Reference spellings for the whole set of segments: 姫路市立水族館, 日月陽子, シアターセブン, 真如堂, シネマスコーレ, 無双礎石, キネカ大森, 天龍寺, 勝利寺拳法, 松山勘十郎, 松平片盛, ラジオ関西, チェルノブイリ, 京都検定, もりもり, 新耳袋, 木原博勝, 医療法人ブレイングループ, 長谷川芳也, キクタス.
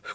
不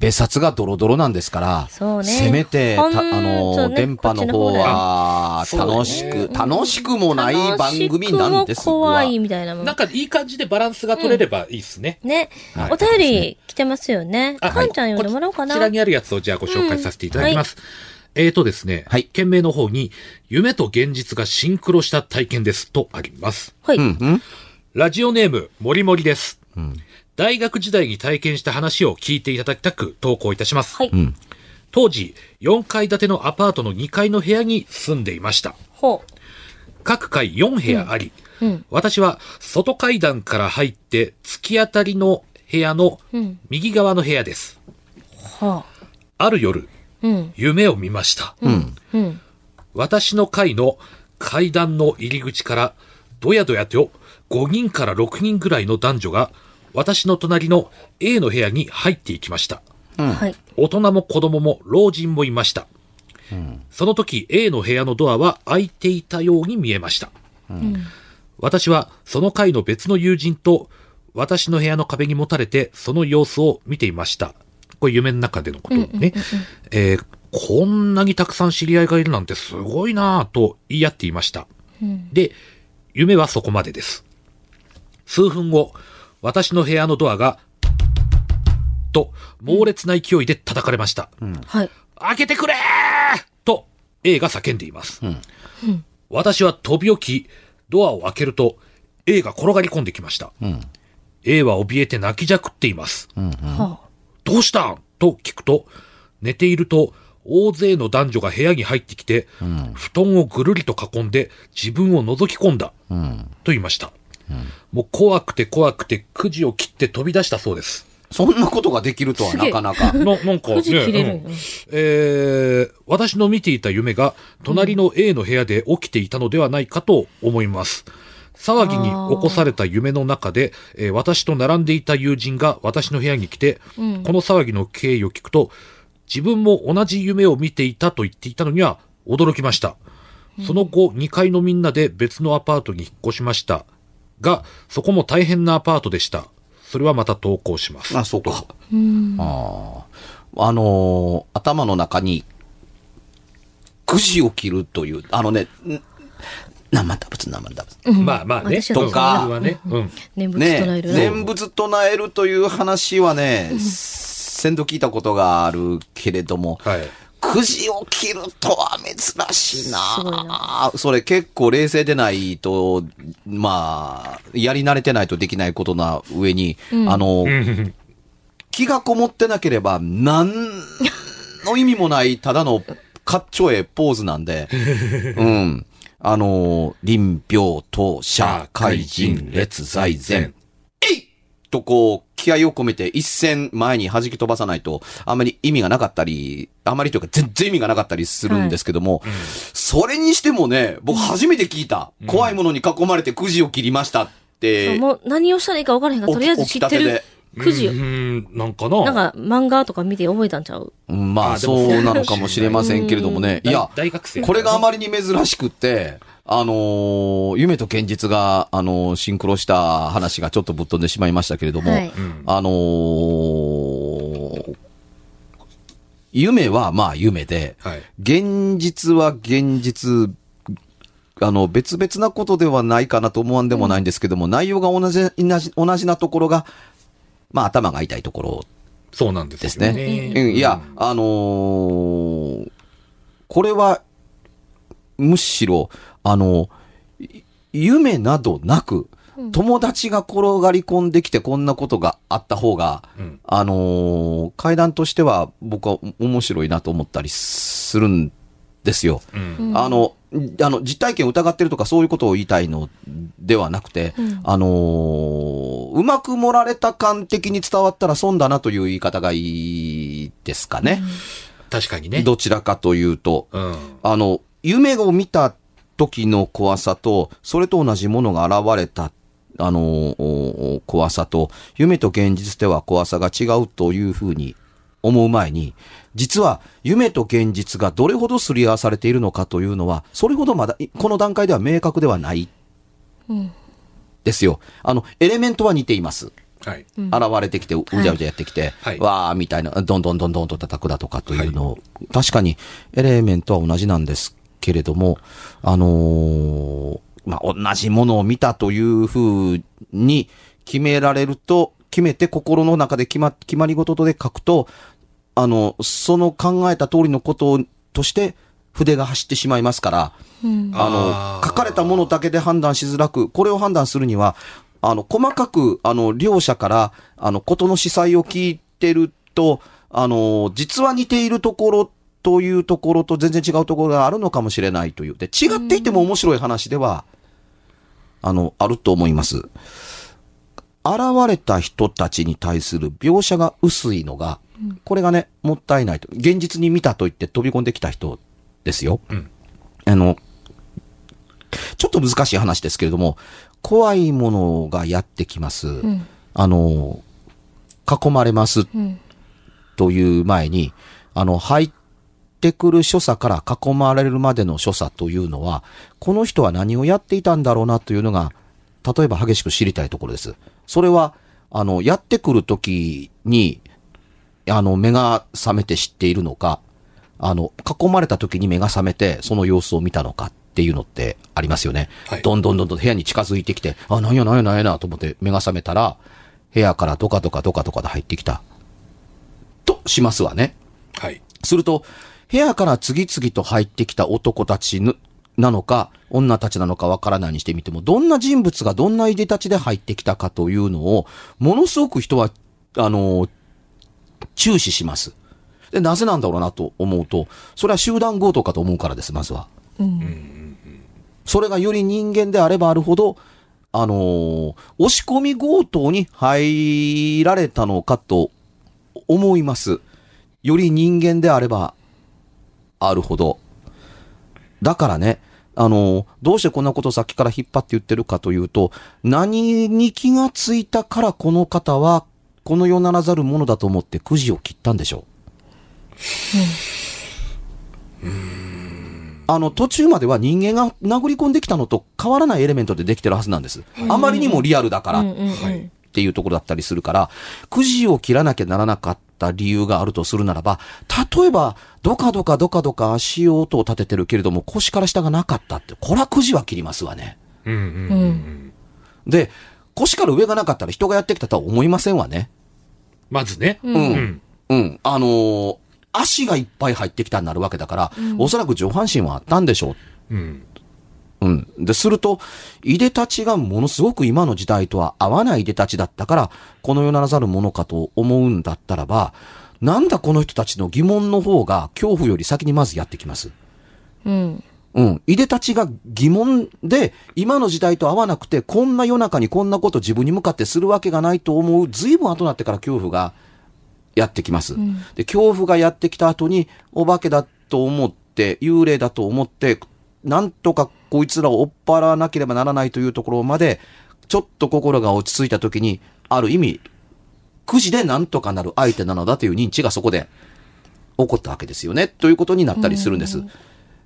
別冊がドロドロなんですから、そうね、せめて、ね、電波の方は、楽しくもない番組なんですが、怖いみたいなもん。なんかいい感じでバランスが取れればいいですね。うん、ね、はい。お便り来てますよね。あ、かんちゃん読んでもらおうかな。こちらにあるやつをじゃあご紹介させていただきます。はい、ですね、はい、件名の方に、夢と現実がシンクロした体験ですとあります。はい。うんうん、ラジオネーム、もりもりです。うん、大学時代に体験した話を聞いていただきたく投稿いたします。はい。うん、当時、4階建てのアパートの2階の部屋に住んでいました。ほう。各階4部屋あり、うんうん、私は外階段から入って突き当たりの部屋の右側の部屋です。は、う、あ、ん。ある夜、うん、夢を見ました。うんうん、私の階の階段の入り口からどやどやと5人から6人ぐらいの男女が私の隣の A の部屋に入っていきました。うん、大人も子供も老人もいました。うん、その時 A の部屋のドアは開いていたように見えました。うん、私はその階の別の友人と私の部屋の壁にもたれてその様子を見ていました。これ夢の中でのことね。うんうんうんうん、こんなにたくさん知り合いがいるなんてすごいなぁと言い合っていました。うん、で、夢はそこまでです。数分後、私の部屋のドアが、と、猛烈な勢いで叩かれました。うん、はい。開けてくれーと、A が叫んでいます。うんうん、私は飛び起き、ドアを開けると、A が転がり込んできました。うん、A は怯えて泣きじゃくっています。うんうん、どうしたんと聞くと、寝ていると、大勢の男女が部屋に入ってきて、うん、布団をぐるりと囲んで、自分を覗き込んだ、うん、と言いました。うん、もう怖くてくじを切って飛び出したそうです。そんなことができるとはなかなか。なんか、くじ切れる、うん、私の見ていた夢が隣の A の部屋で起きていたのではないかと思います。騒ぎに起こされた夢の中で、私と並んでいた友人が私の部屋に来て、うん、この騒ぎの経緯を聞くと、自分も同じ夢を見ていたと言っていたのには驚きました。その後、2階のみんなで別のアパートに引っ越しました。が、そこも大変なアパートでした。それはまた投稿します。あ、そうか。頭の中に、くじを切るという、生だ仏、生だ仏。まあね。とか、ね、うん、念仏唱えるという話はね、先度聞いたことがあるけれども、はい、くじを切るとは珍しいな。それ結構冷静でないと、まあ、やり慣れてないとできないことな上に、うん、気がこもってなければ、何の意味もない、ただの、かっちょえポーズなんで、うん。臨病当社会人列在前。とこう気合を込めて一線前に弾き飛ばさないとあまり意味がなかったり、あまりというか全然意味がなかったりするんですけども、はい、それにしてもね、僕初めて聞いた、うん、怖いものに囲まれてくじを切りましたって。もう何をしたらいいか分からへんが、とりあえず切ってる。くじよ。なんかな。なんか漫画とか見て覚えたんちゃう。まあそうなのかもしれませんけれどもね。いや、大学生これがあまりに珍しくって、夢と現実が、シンクロした話がちょっとぶっ飛んでしまいましたけれども、はい、夢はまあ夢で、はい、現実は現実、別々なことではないかなと思わんでもないんですけども、内容が同じなところが、まあ頭が痛いところですね。そうなんですよね。いや、これは、むしろ、夢などなく、友達が転がり込んできてこんなことがあった方が、怪談としては僕は面白いなと思ったりするんですよ。実体験を疑ってるとかそういうことを言いたいのではなくて、うまく盛られた感的に伝わったら損だなという言い方がいいですかね。確かにね。どちらかというと、夢を見た時の怖さと、それと同じものが現れた、怖さと、夢と現実では怖さが違うというふうに思う前に、実は夢と現実がどれほどすり合わされているのかというのは、それほどまだ、この段階では明確ではない。ですよ。エレメントは似ています。はい、現れてきて、うじゃうじゃやってきて、はい、わーみたいな、どんどんどんどんと叩くだとかというのを、はい、確かにエレメントは同じなんですけれども、まあ、同じものを見たというふうに決められると、決めて心の中で決まり事で書くと、その考えた通りのこととして筆が走ってしまいますから、書かれたものだけで判断しづらく、これを判断するには、細かく、両者から、ことの司祭を聞いてると、実は似ているところというところと全然違うところがあるのかもしれないという。で、違っていても面白い話では、あると思います。現れた人たちに対する描写が薄いのが、これがね、もったいないと。現実に見たと言って飛び込んできた人ですよ。ちょっと難しい話ですけれども、怖いものがやってきます。囲まれます。という前に、入ってくる所作から囲まれるまでの所作というのは、この人は何をやっていたんだろうなというのが、例えば激しく知りたいところです。それは、やってくるときに、目が覚めて知っているのか、囲まれたときに目が覚めて、その様子を見たのか。っていうのってありますよね。どんどんどんどん部屋に近づいてきて、あ、なんやなんやなんやなと思って目が覚めたら、部屋からドカドカドカドカで入ってきた。としますわね。はい。すると、部屋から次々と入ってきた男たちなのか、女たちなのかわからないにしてみても、どんな人物がどんないでたちで入ってきたかというのを、ものすごく人は、注視します。で、なぜなんだろうなと思うと、それは集団強盗かと思うからです、まずは。それがより人間であればあるほど、押し込み強盗に入られたのかと思います。より人間であればあるほど。だからね、どうしてこんなことをさっきから引っ張って言ってるかというと、何に気がついたからこの方は、この世ならざるものだと思ってくじを切ったんでしょう。途中までは人間が殴り込んできたのと変わらないエレメントでできてるはずなんです。あまりにもリアルだからっていうところだったりするから、くじを切らなきゃならなかった理由があるとするならば、例えば、どかどかどかどか足音を立ててるけれども、腰から下がなかったって、これはくじは切りますわね。で、腰から上がなかったら人がやってきたとは思いませんわね。まずね。足がいっぱい入ってきたになるわけだから、おそらく上半身はあったんでしょう。で、すると、いでたちがものすごく今の時代とは合わないいでたちだったから、この世ならざるものかと思うんだったらば、なんだこの人たちの疑問の方が恐怖より先にまずやってきます。いでたちが疑問で、今の時代と合わなくて、こんな夜中にこんなこと自分に向かってするわけがないと思う、ずいぶん後になってから恐怖が、やってきます。で、恐怖がやってきた後に、お化けだと思って、幽霊だと思って、なんとかこいつらを追っ払わなければならないというところまで、ちょっと心が落ち着いた時に、ある意味、くじでなんとかなる相手なのだという認知がそこで起こったわけですよね、ということになったりするんです。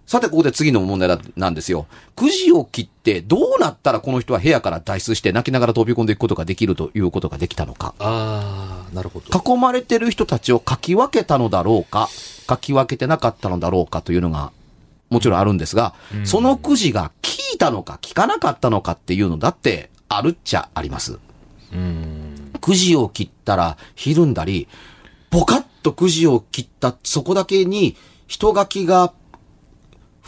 さて、ここで次の問題なんですよ。くじを切ってどうなったらこの人は部屋から脱出して泣きながら飛び込んでいくことができるということができたのか。ああ、なるほど。囲まれてる人たちをかき分けたのだろうか、かき分けてなかったのだろうかというのがもちろんあるんですが、そのくじが聞いたのか聞かなかったのかっていうのだってあるっちゃあります。くじを切ったらひるんだり、ポカッとくじを切ったそこだけに人垣が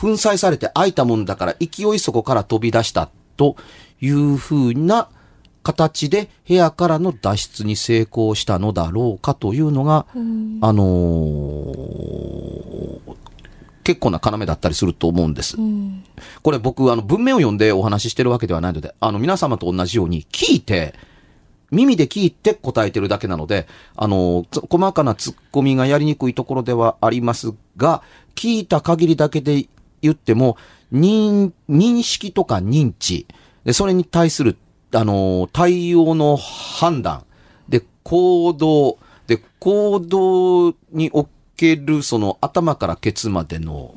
粉砕されて開いたもんだから勢いそこから飛び出したというふうな形で部屋からの脱出に成功したのだろうかというのが、結構な要だったりすると思うんです。これ僕文面を読んでお話ししてるわけではないので、皆様と同じように聞いて、耳で聞いて答えてるだけなので、細かな突っ込みがやりにくいところではありますが、聞いた限りだけで言っても、認識とか認知で、それに対する、対応の判断で、行動における、その頭からケツまでの、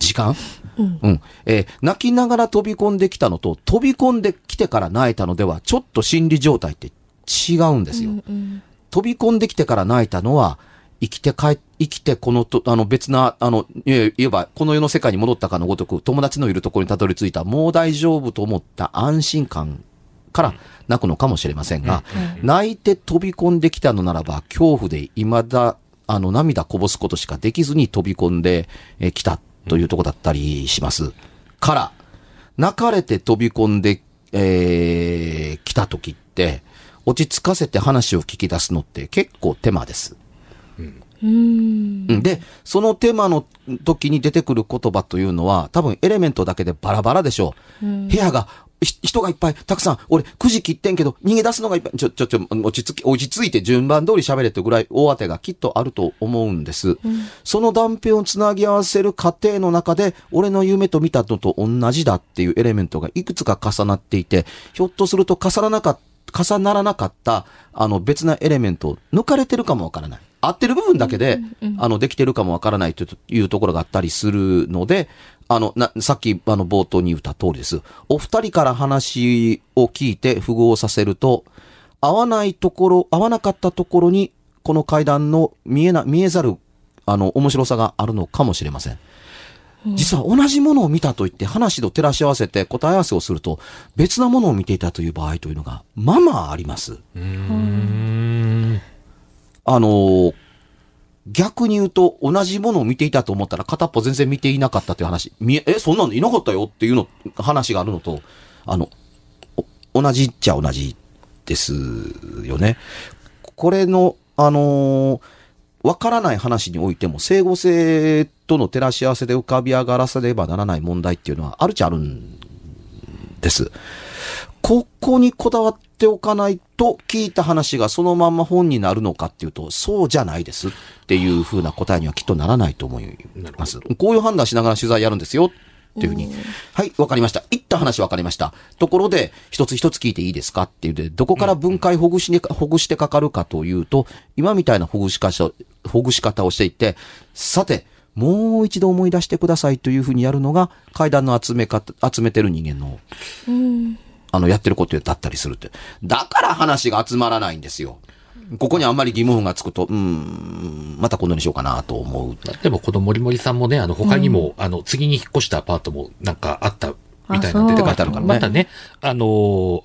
時間、泣きながら飛び込んできたのと飛び込んできてから泣いたのではちょっと心理状態って違うんですよ。飛び込んできてから泣いたのは生きてこのと別な言えばこの世の世界に戻ったかのごとく友達のいるところにたどり着いた、もう大丈夫と思った安心感から泣くのかもしれませんが、泣いて飛び込んできたのならば恐怖で未だ涙こぼすことしかできずに飛び込んできたというとこだったりします。から、泣かれて飛び込んで、来た時って、落ち着かせて話を聞き出すのって結構手間です。で、その手間の時に出てくる言葉というのは、多分エレメントだけでバラバラでしょう。部屋が、人がいっぱい、たくさん、俺、くじ切ってんけど、逃げ出すのがいっぱい、落ち着いて順番通り喋れってぐらい大当てがきっとあると思うんです。その断片をつなぎ合わせる過程の中で、俺の夢と見たのと同じだっていうエレメントがいくつか重なっていて、ひょっとすると重ならなかった、別なエレメントを抜かれてるかもわからない。合ってる部分だけで、できてるかもわからないというところがあったりするので、さっき、冒頭に言った通りです。お二人から話を聞いて符合させると、合わなかったところに、この階段の見えざる、面白さがあるのかもしれません。実は同じものを見たと言って話を照らし合わせて答え合わせをすると、別なものを見ていたという場合というのが、まああります。逆に言うと、同じものを見ていたと思ったら、片っぽ全然見ていなかったという話、そんなのいなかったよっていうの、話があるのと、同じっちゃ同じですよね。これの、わからない話においても、整合性との照らし合わせで浮かび上がらせればならない問題っていうのは、あるっちゃあるんです。ここにこだわっておかないと聞いた話がそのまま本になるのかっていうと、そうじゃないですっていうふうな答えにはきっとならないと思います。こういう判断しながら取材やるんですよっていうふうに。はい、わかりました。言った話わかりました。ところで、一つ一つ聞いていいですかっていうで、どこから分解ほぐしてかかるかというと、今みたいなほぐし方をしていて、さて、もう一度思い出してくださいというふうにやるのが、階段の集めてる人間の、やってることだったりするって。だから話が集まらないんですよ。ここにあんまり疑問がつくと、また今度にしようかなと思う。でもこの森森さんもね、他にも、次に引っ越したアパートもなんかあったみたいなんで、だからまたね、放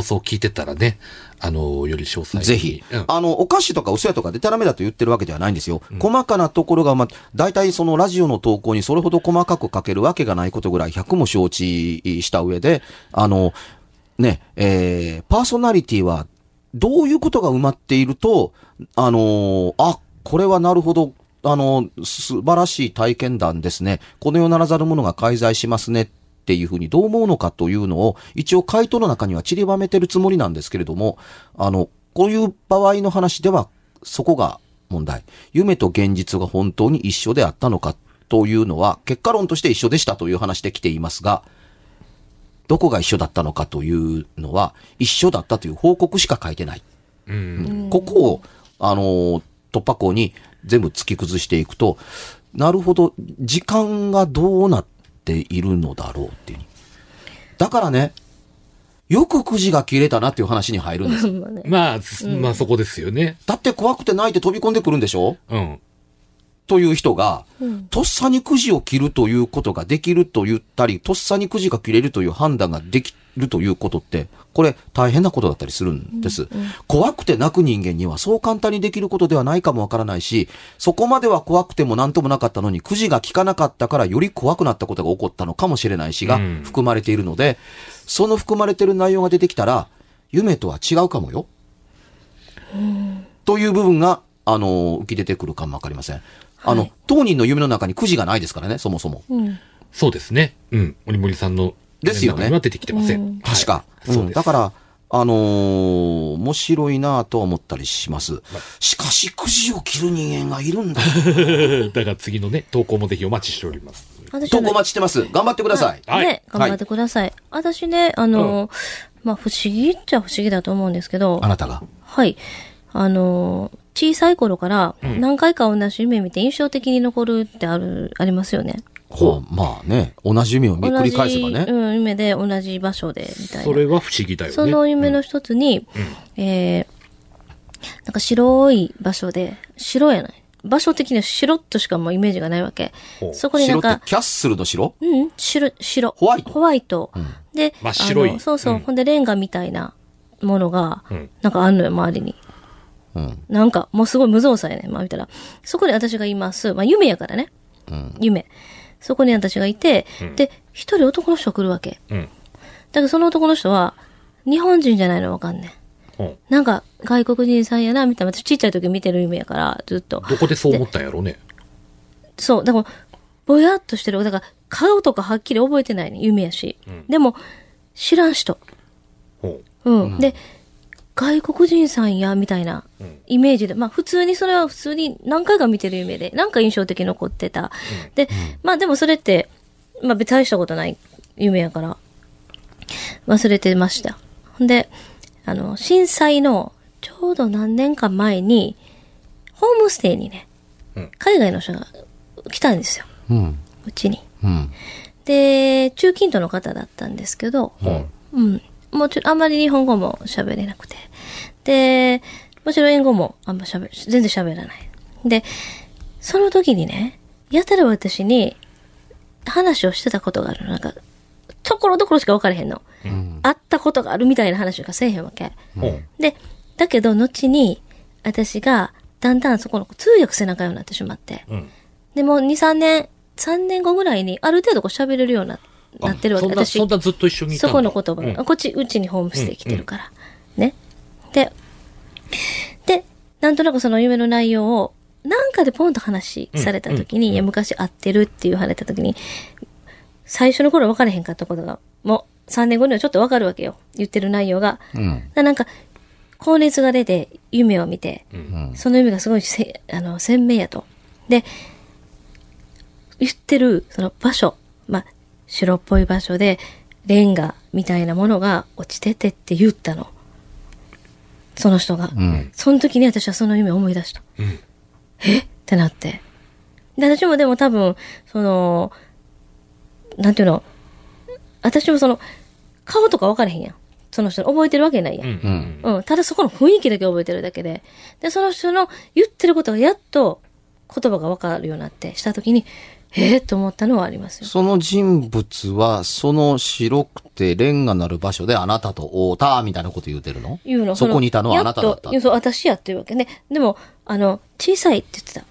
送聞いてたらね、より詳細に。ぜひ。お菓子とかお世話とかでたらめだと言ってるわけではないんですよ。細かなところが、大体そのラジオの投稿にそれほど細かく書けるわけがないことぐらい100も承知した上で、パーソナリティはどういうことが埋まっていると、これはなるほど、素晴らしい体験談ですね。この世ならざるものが介在しますね。っていうふうにどう思うのかというのを一応回答の中には散りばめてるつもりなんですけれども、こういう場合の話ではそこが問題。夢と現実が本当に一緒であったのかというのは結果論として一緒でしたという話で来ていますが、どこが一緒だったのかというのは一緒だったという報告しか書いてない。うん、ここを突破口に全部突き崩していくと、なるほど時間がどうなっているのだろうっていう。だからね、よくくじが切れたなっていう話に入るんですまあ、うん、まあそこですよね。だって怖くて泣いて飛び込んでくるんでしょ、うん、という人が、うん、とっさにくじを切るということができると言ったり、とっさにくじが切れるという判断ができるということって、これ大変なことだったりするんです、うんうん、怖くて泣く人間にはそう簡単にできることではないかもわからないし、そこまでは怖くても何ともなかったのにくじが効かなかったからより怖くなったことが起こったのかもしれないしが含まれているので、うん、その含まれてる内容が出てきたら夢とは違うかもよ、うん、という部分が浮き出てくるかもわかりません、はい、当人の夢の中にくじがないですからね、そもそも、うん、そうですね、うん、森森さんのですよね、今出てきてません、うん、確か、はい、そうです、うん、だから面白いなと思ったりします、はい、しかしくじを切る人間がいるんだだから次のね投稿もぜひお待ちしております。投稿待ちしてます。頑張ってください。はい。ね、頑張ってください。はい、私ね、まあ、不思議っちゃ不思議だと思うんですけど。あなたが？はい。小さい頃から何回か同じ夢見て印象的に残るってありますよね。ほう、まあね、同じ夢を繰り返せばね。うん、夢で同じ場所でみたいな。それは不思議だよね。その夢の一つに、うん、なんか白い場所で、白やない。場所的には白としかもうイメージがないわけ。そこになんか白ってキャッスルの白？うん、白。ホワイト。うん、で、真っ白い。そうそう。うん、ほんでレンガみたいなものがなんかあんのよ、周りに。うん、なんかもうすごい無造作やね。まあ見たらそこに私がいます。まあ夢やからね。うん、夢。そこに私がいて、うん、で一人男の人が来るわけ。うん、だけどその男の人は日本人じゃないのわかんねん。なんか外国人さんやなみたいな、私ちっちゃい時見てる夢やからずっと。どこでそう思ったんやろうね。そうだからぼやっとしてる、だから顔とかはっきり覚えてないね、夢やし、うん、でも知らん人、うん、うん、で外国人さんやみたいなイメージで、まあ普通にそれは普通に何回か見てる夢でなんか印象的に残ってた、うん、でまあでもそれってまあ別に大したことない夢やから忘れてました。ほんで震災のちょうど何年か前にホームステイにね、うん、海外の人が来たんですよ、うん、うちに、うん、で中近東の方だったんですけど、うんうん、もうあんまり日本語も喋れなくて、でもちろん英語もあんま全然喋らないで、その時にねやたら私に話をしてたことがある、なんかところどころしか分からへんの、うん、会ったことがあるみたいな話がせえへんわけ、うん、でだけど後に私がだんだんそこの通訳せなあかんようになってしまって、うん、でもう 2,3 年3年後ぐらいにある程度こう喋れるように なってるわけ。私そんなずっと一緒にいたんだ、そこの言葉、うん、こっちうちにホームステイ来てるから、うんうん、ねでなんとなくその夢の内容をなんかでポンと話された時に、うんうんうん、いや昔会ってるっていう話れた時に最初の頃分からへんかったことが、もう3年後にはちょっと分かるわけよ。言ってる内容が。うん、なんか、高熱が出て夢を見て、うん、その夢がすごい鮮明やと。で、言ってるその場所、まあ、白っぽい場所で、レンガみたいなものが落ちててって言ったの。その人が。うん、その時に私はその夢を思い出した。うん、え？ってなって。で、私もでも多分、なんていうの、私もその顔とか分からへんやん、その人覚えてるわけないやん、うんうんうん、ただそこの雰囲気だけ覚えてるだけでその人の言ってることがやっと言葉が分かるようになってした時にと思ったのはありますよ。その人物はその白くてレンガなる場所であなたと会うたみたいなこと言うてるの？言うの。そこにいたのはあなただった。そう、私やってるわけね。でも小さいって言ってた。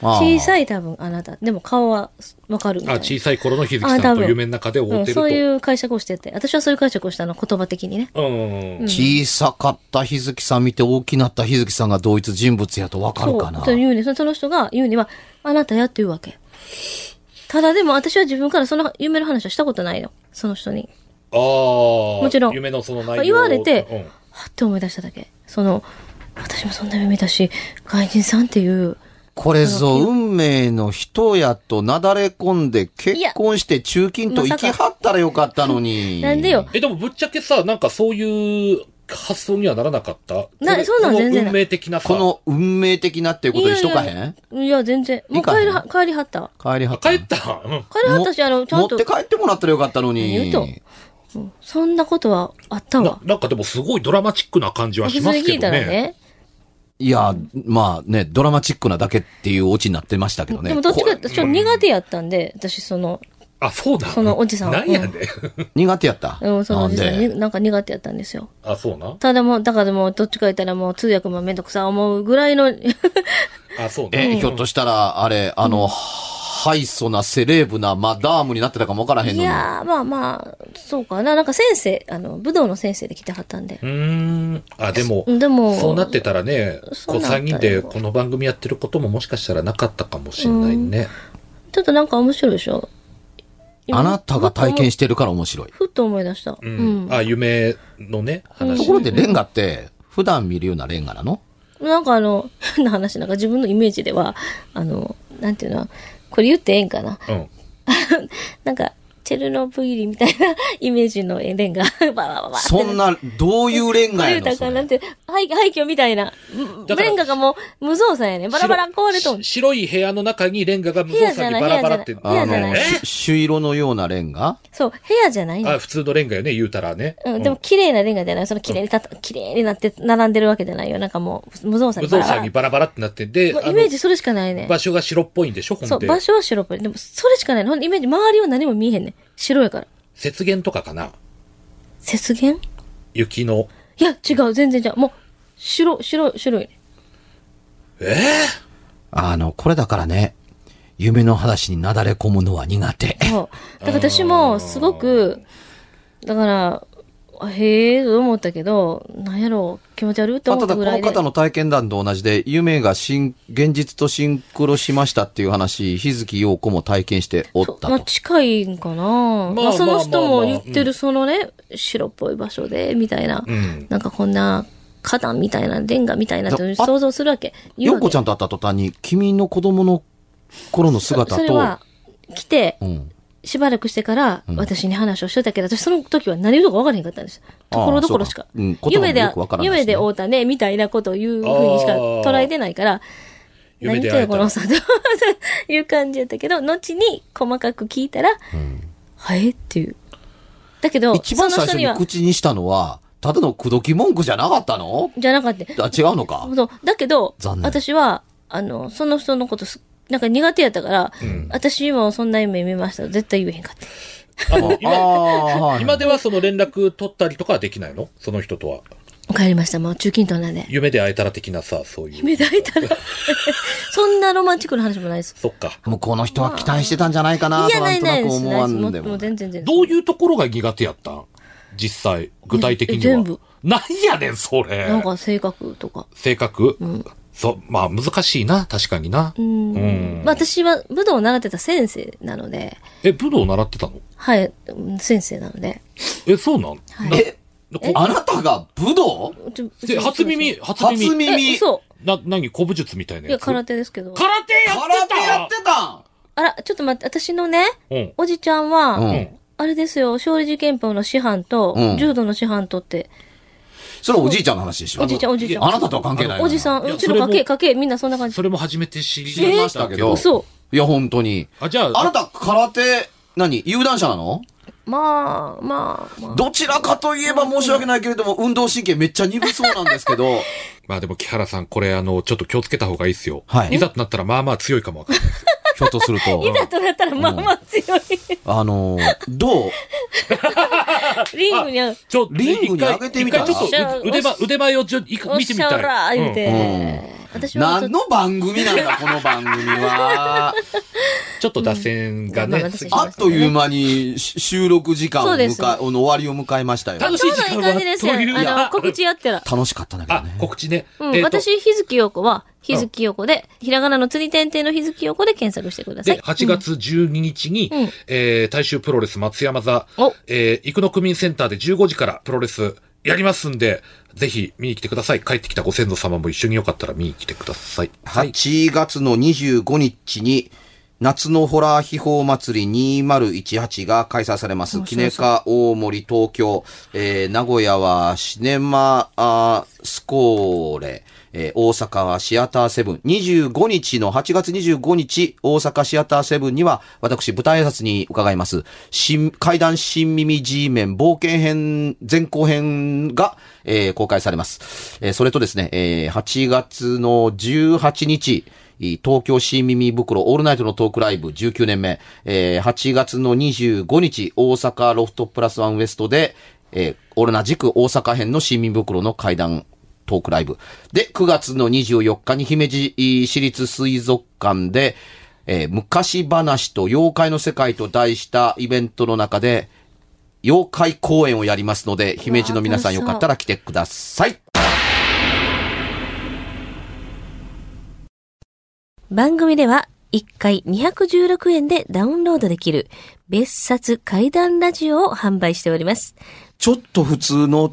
小さい多分あなた。でも顔はわかるみたいな。小さい頃の日月さんと夢の中で追ってると、うん、そういう解釈をしてて。私はそういう解釈をしたの、言葉的にね。うん、小さかった日月さん見て大きなった日月さんが同一人物やとわかるかな。そうというね。その人が言うには、あなたやっていうわけ。ただでも私は自分からその夢の話はしたことないの。その人に。ああ。もちろん。夢のその内容。言われて、うん、はって思い出しただけ。私もそんな夢見たし、外人さんっていう、これぞ運命の人やとなだれ込んで結婚して中近東行きはったらよかったのに。なんでよ。でもぶっちゃけさ、なんかそういう発想にはならなかった。そうなん全然ない。運命的なさ。この運命的なっていうことにしとかへん？いや、全然。もう帰りはった。帰りはったし、ちゃんと。持って帰ってもらったらよかったのに。言うと。そんなことはあったわ。なんかでもすごいドラマチックな感じはしますけどね。いや、まあね、ドラマチックなだけっていうオチになってましたけどね。でもどっちか、ちょっと苦手やったんで、私あ、そうだ。そのおじさん。なんやで。苦手やった。うん、そのおじさん、なんか苦手やったんですよ。あ、そうな。ただもう、だからもう、どっちか言ったらもう、通訳もめんどくさ思うぐらいの。あ、そうね。ひょっとしたら、あれ、ハイソなセレブなマダームになってたかもわからへんのに。いやー、まあまあ、そうかな。なんか先生、武道の先生で来てはったんで。あ、でも、そうなってたらね、こう3人でこの番組やってることももしかしたらなかったかもしれないね。ちょっとなんか面白いでしょ。あなたが体験してるから面白い。ふっと思い出した。うん。あ、夢のね、話。ところでレンガって、普段見るようなレンガなの？なんか変な話、なんか自分のイメージでは、なんていうの、これ言ってええんかな、うん、なんか、チェルノブイリみたいなイメージのレンガ。そんな、どういうレンガやの？だからなんて、廃墟みたいな。レンガがもう無造作やね。バラバラ壊れとん。白い部屋の中にレンガが無造作にバラバラって。朱色のようなレンガ？そう、部屋じゃないね。あ、普通のレンガよね、言うたらね。うん、でも綺麗なレンガじゃない。その綺麗になって、並んでるわけじゃないよ。なんかもう、無造作にバラバラ。無造作にバラバラってなってんで。イメージそれしかないね。場所が白っぽいんでしょ、ほんで。そう、場所は白っぽい。でも、それしかない。ほんで、イメージ、周りは何も見えへんね。白やから。雪原とかかな？雪原？雪の。いや、違う、全然違う。もう、白いね。これだからね、夢の話になだれ込むのは苦手。そう。だから私も、すごく、だから、へえと思ったけど、なんやろう、気持ち悪いと思ったぐらいで。ただこの方の体験談と同じで、夢が現実とシンクロしましたっていう話、日月陽子も体験しておったと。まあ、近いんかな。まあ、その人も言ってるそのね、白っぽい場所で、みたいな、うん、なんかこんな、花壇みたいな、レンガみたいなと想像するわけ。陽子ちゃんと会った途端に、君の子供の頃の姿と。それは、来て、うんしばらくしてから、私に話をしてたけど、私その時は何言うのか分からへんかったんです。ところどころしか。夢で会うたね、みたいなことを言うふうにしか捉えてないから、何言ってよ、このさ、という感じやったけど、後に細かく聞いたら、はいっていう。だけど、一番最初に口にしたのは、ただの口説き文句じゃなかったの？じゃなかった。あ、違うのか。だけど、私は、その人のことなんか苦手やったから、私今そんな夢見ました。絶対言えへんかった。今ではその連絡取ったりとかはできないの？その人とは。帰りました。もう中近東なんで。夢で会えたら的なさ、そういう。夢で会えたら。そんなロマンチックな話もないです。そっか。もうこの人は期待してたんじゃないかな、となんとなく思わんでも。もう全然。どういうところが苦手やったん？実際、具体的には。全部。なんやねん、それ。なんか性格とか。性格？うん。そう、まあ難しいな、確かにな。私は武道を習ってた先生なので。え、武道を習ってたの？はい、先生なので。え、そうなん？え、あなたが武道？初耳。そう。何、古武術みたいなやつ？いや、空手ですけど。空手やってたん？あら、ちょっと待って、私のね、おじちゃんは、あれですよ、勝利寺拳法の師範と、柔道の師範とって、それおじいちゃんの話でしょ。おじいちゃん。あなたとは関係ない。おじさん、うちの家系、みんなそんな感じ。それも初めて知りましたけど。そう。いや、本当に。あ、じゃあ。あなた、空手、有段者なの？まあ。どちらかといえば申し訳ないけれども、運動神経めっちゃ鈍そうなんですけど。まあでも、木原さん、これ、ちょっと気をつけた方がいいっすよ。はい。いざとなったら、まあまあ強いかもわかんない。ひょっとすると。いざとなったら、まあまあ強い。どうリングにあげてみたら。一回ちょっと腕前を見てみたら。言うて。何の番組なんだ、この番組は。ちょっと脱線がね。あっという間に収録時間を終わりを迎えましたよ。楽しい時間はという。告知やったら。楽しかったんだけどね。告知ね。私、日月陽子は、日月陽子で、ひらがなの釣り天帝の日月陽子で検索してください。で、8月12日に、大衆プロレス松山座、生野区民センターで15時からプロレスやりますんで、ぜひ見に来てください。帰ってきたご先祖様も一緒によかったら見に来てください。8月の25日に、夏のホラー秘宝祭り2018が開催されます。キネカ、大森、東京、名古屋はシネマスコーレ、大阪はシアターセブン、25日の8月25日、大阪シアターセブンには、私、舞台挨拶に伺います。怪談新耳 G 面冒険編、前後編が、公開されます。それとですね、8月の18日、東京新耳袋オールナイトのトークライブ19年目、8月の25日大阪ロフトプラスワンウエストで、同じく大阪編の新耳袋の怪談トークライブで、9月の24日に姫路市立水族館で、昔話と妖怪の世界と題したイベントの中で妖怪公演をやりますので、姫路の皆さんよかったら来てください。番組では1回216円でダウンロードできる別冊怪談ラジオを販売しております。ちょっと普通の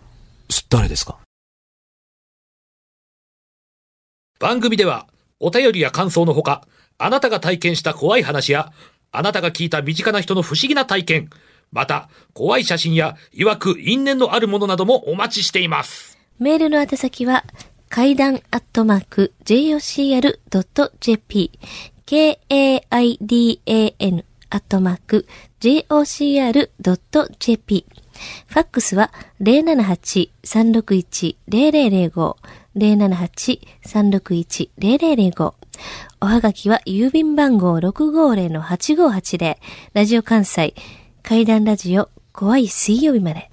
誰ですか？番組ではお便りや感想のほか、あなたが体験した怖い話や、あなたが聞いた身近な人の不思議な体験、また怖い写真やいわく因縁のあるものなどもお待ちしています。メールの宛先は怪談@jocr.jp、 KAIDAN @jocr.jp、 ファックスは 078-361-0005、 078-361-0005、 おはがきは郵便番号 650-8580、 ラジオ関西怪談ラジオ怖い水曜日まで。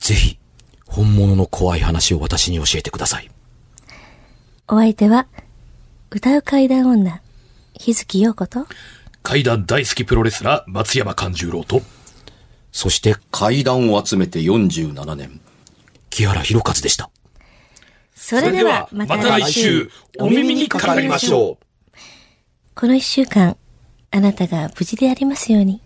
ぜひ本物の怖い話を私に教えてください。お相手は歌う怪談女日月陽子と、怪談大好きプロレスラー松山勘十郎と、そして怪談を集めて47年木原博一でした。それではまた来週お耳にかかりましょう。この1週間あなたが無事でありますように。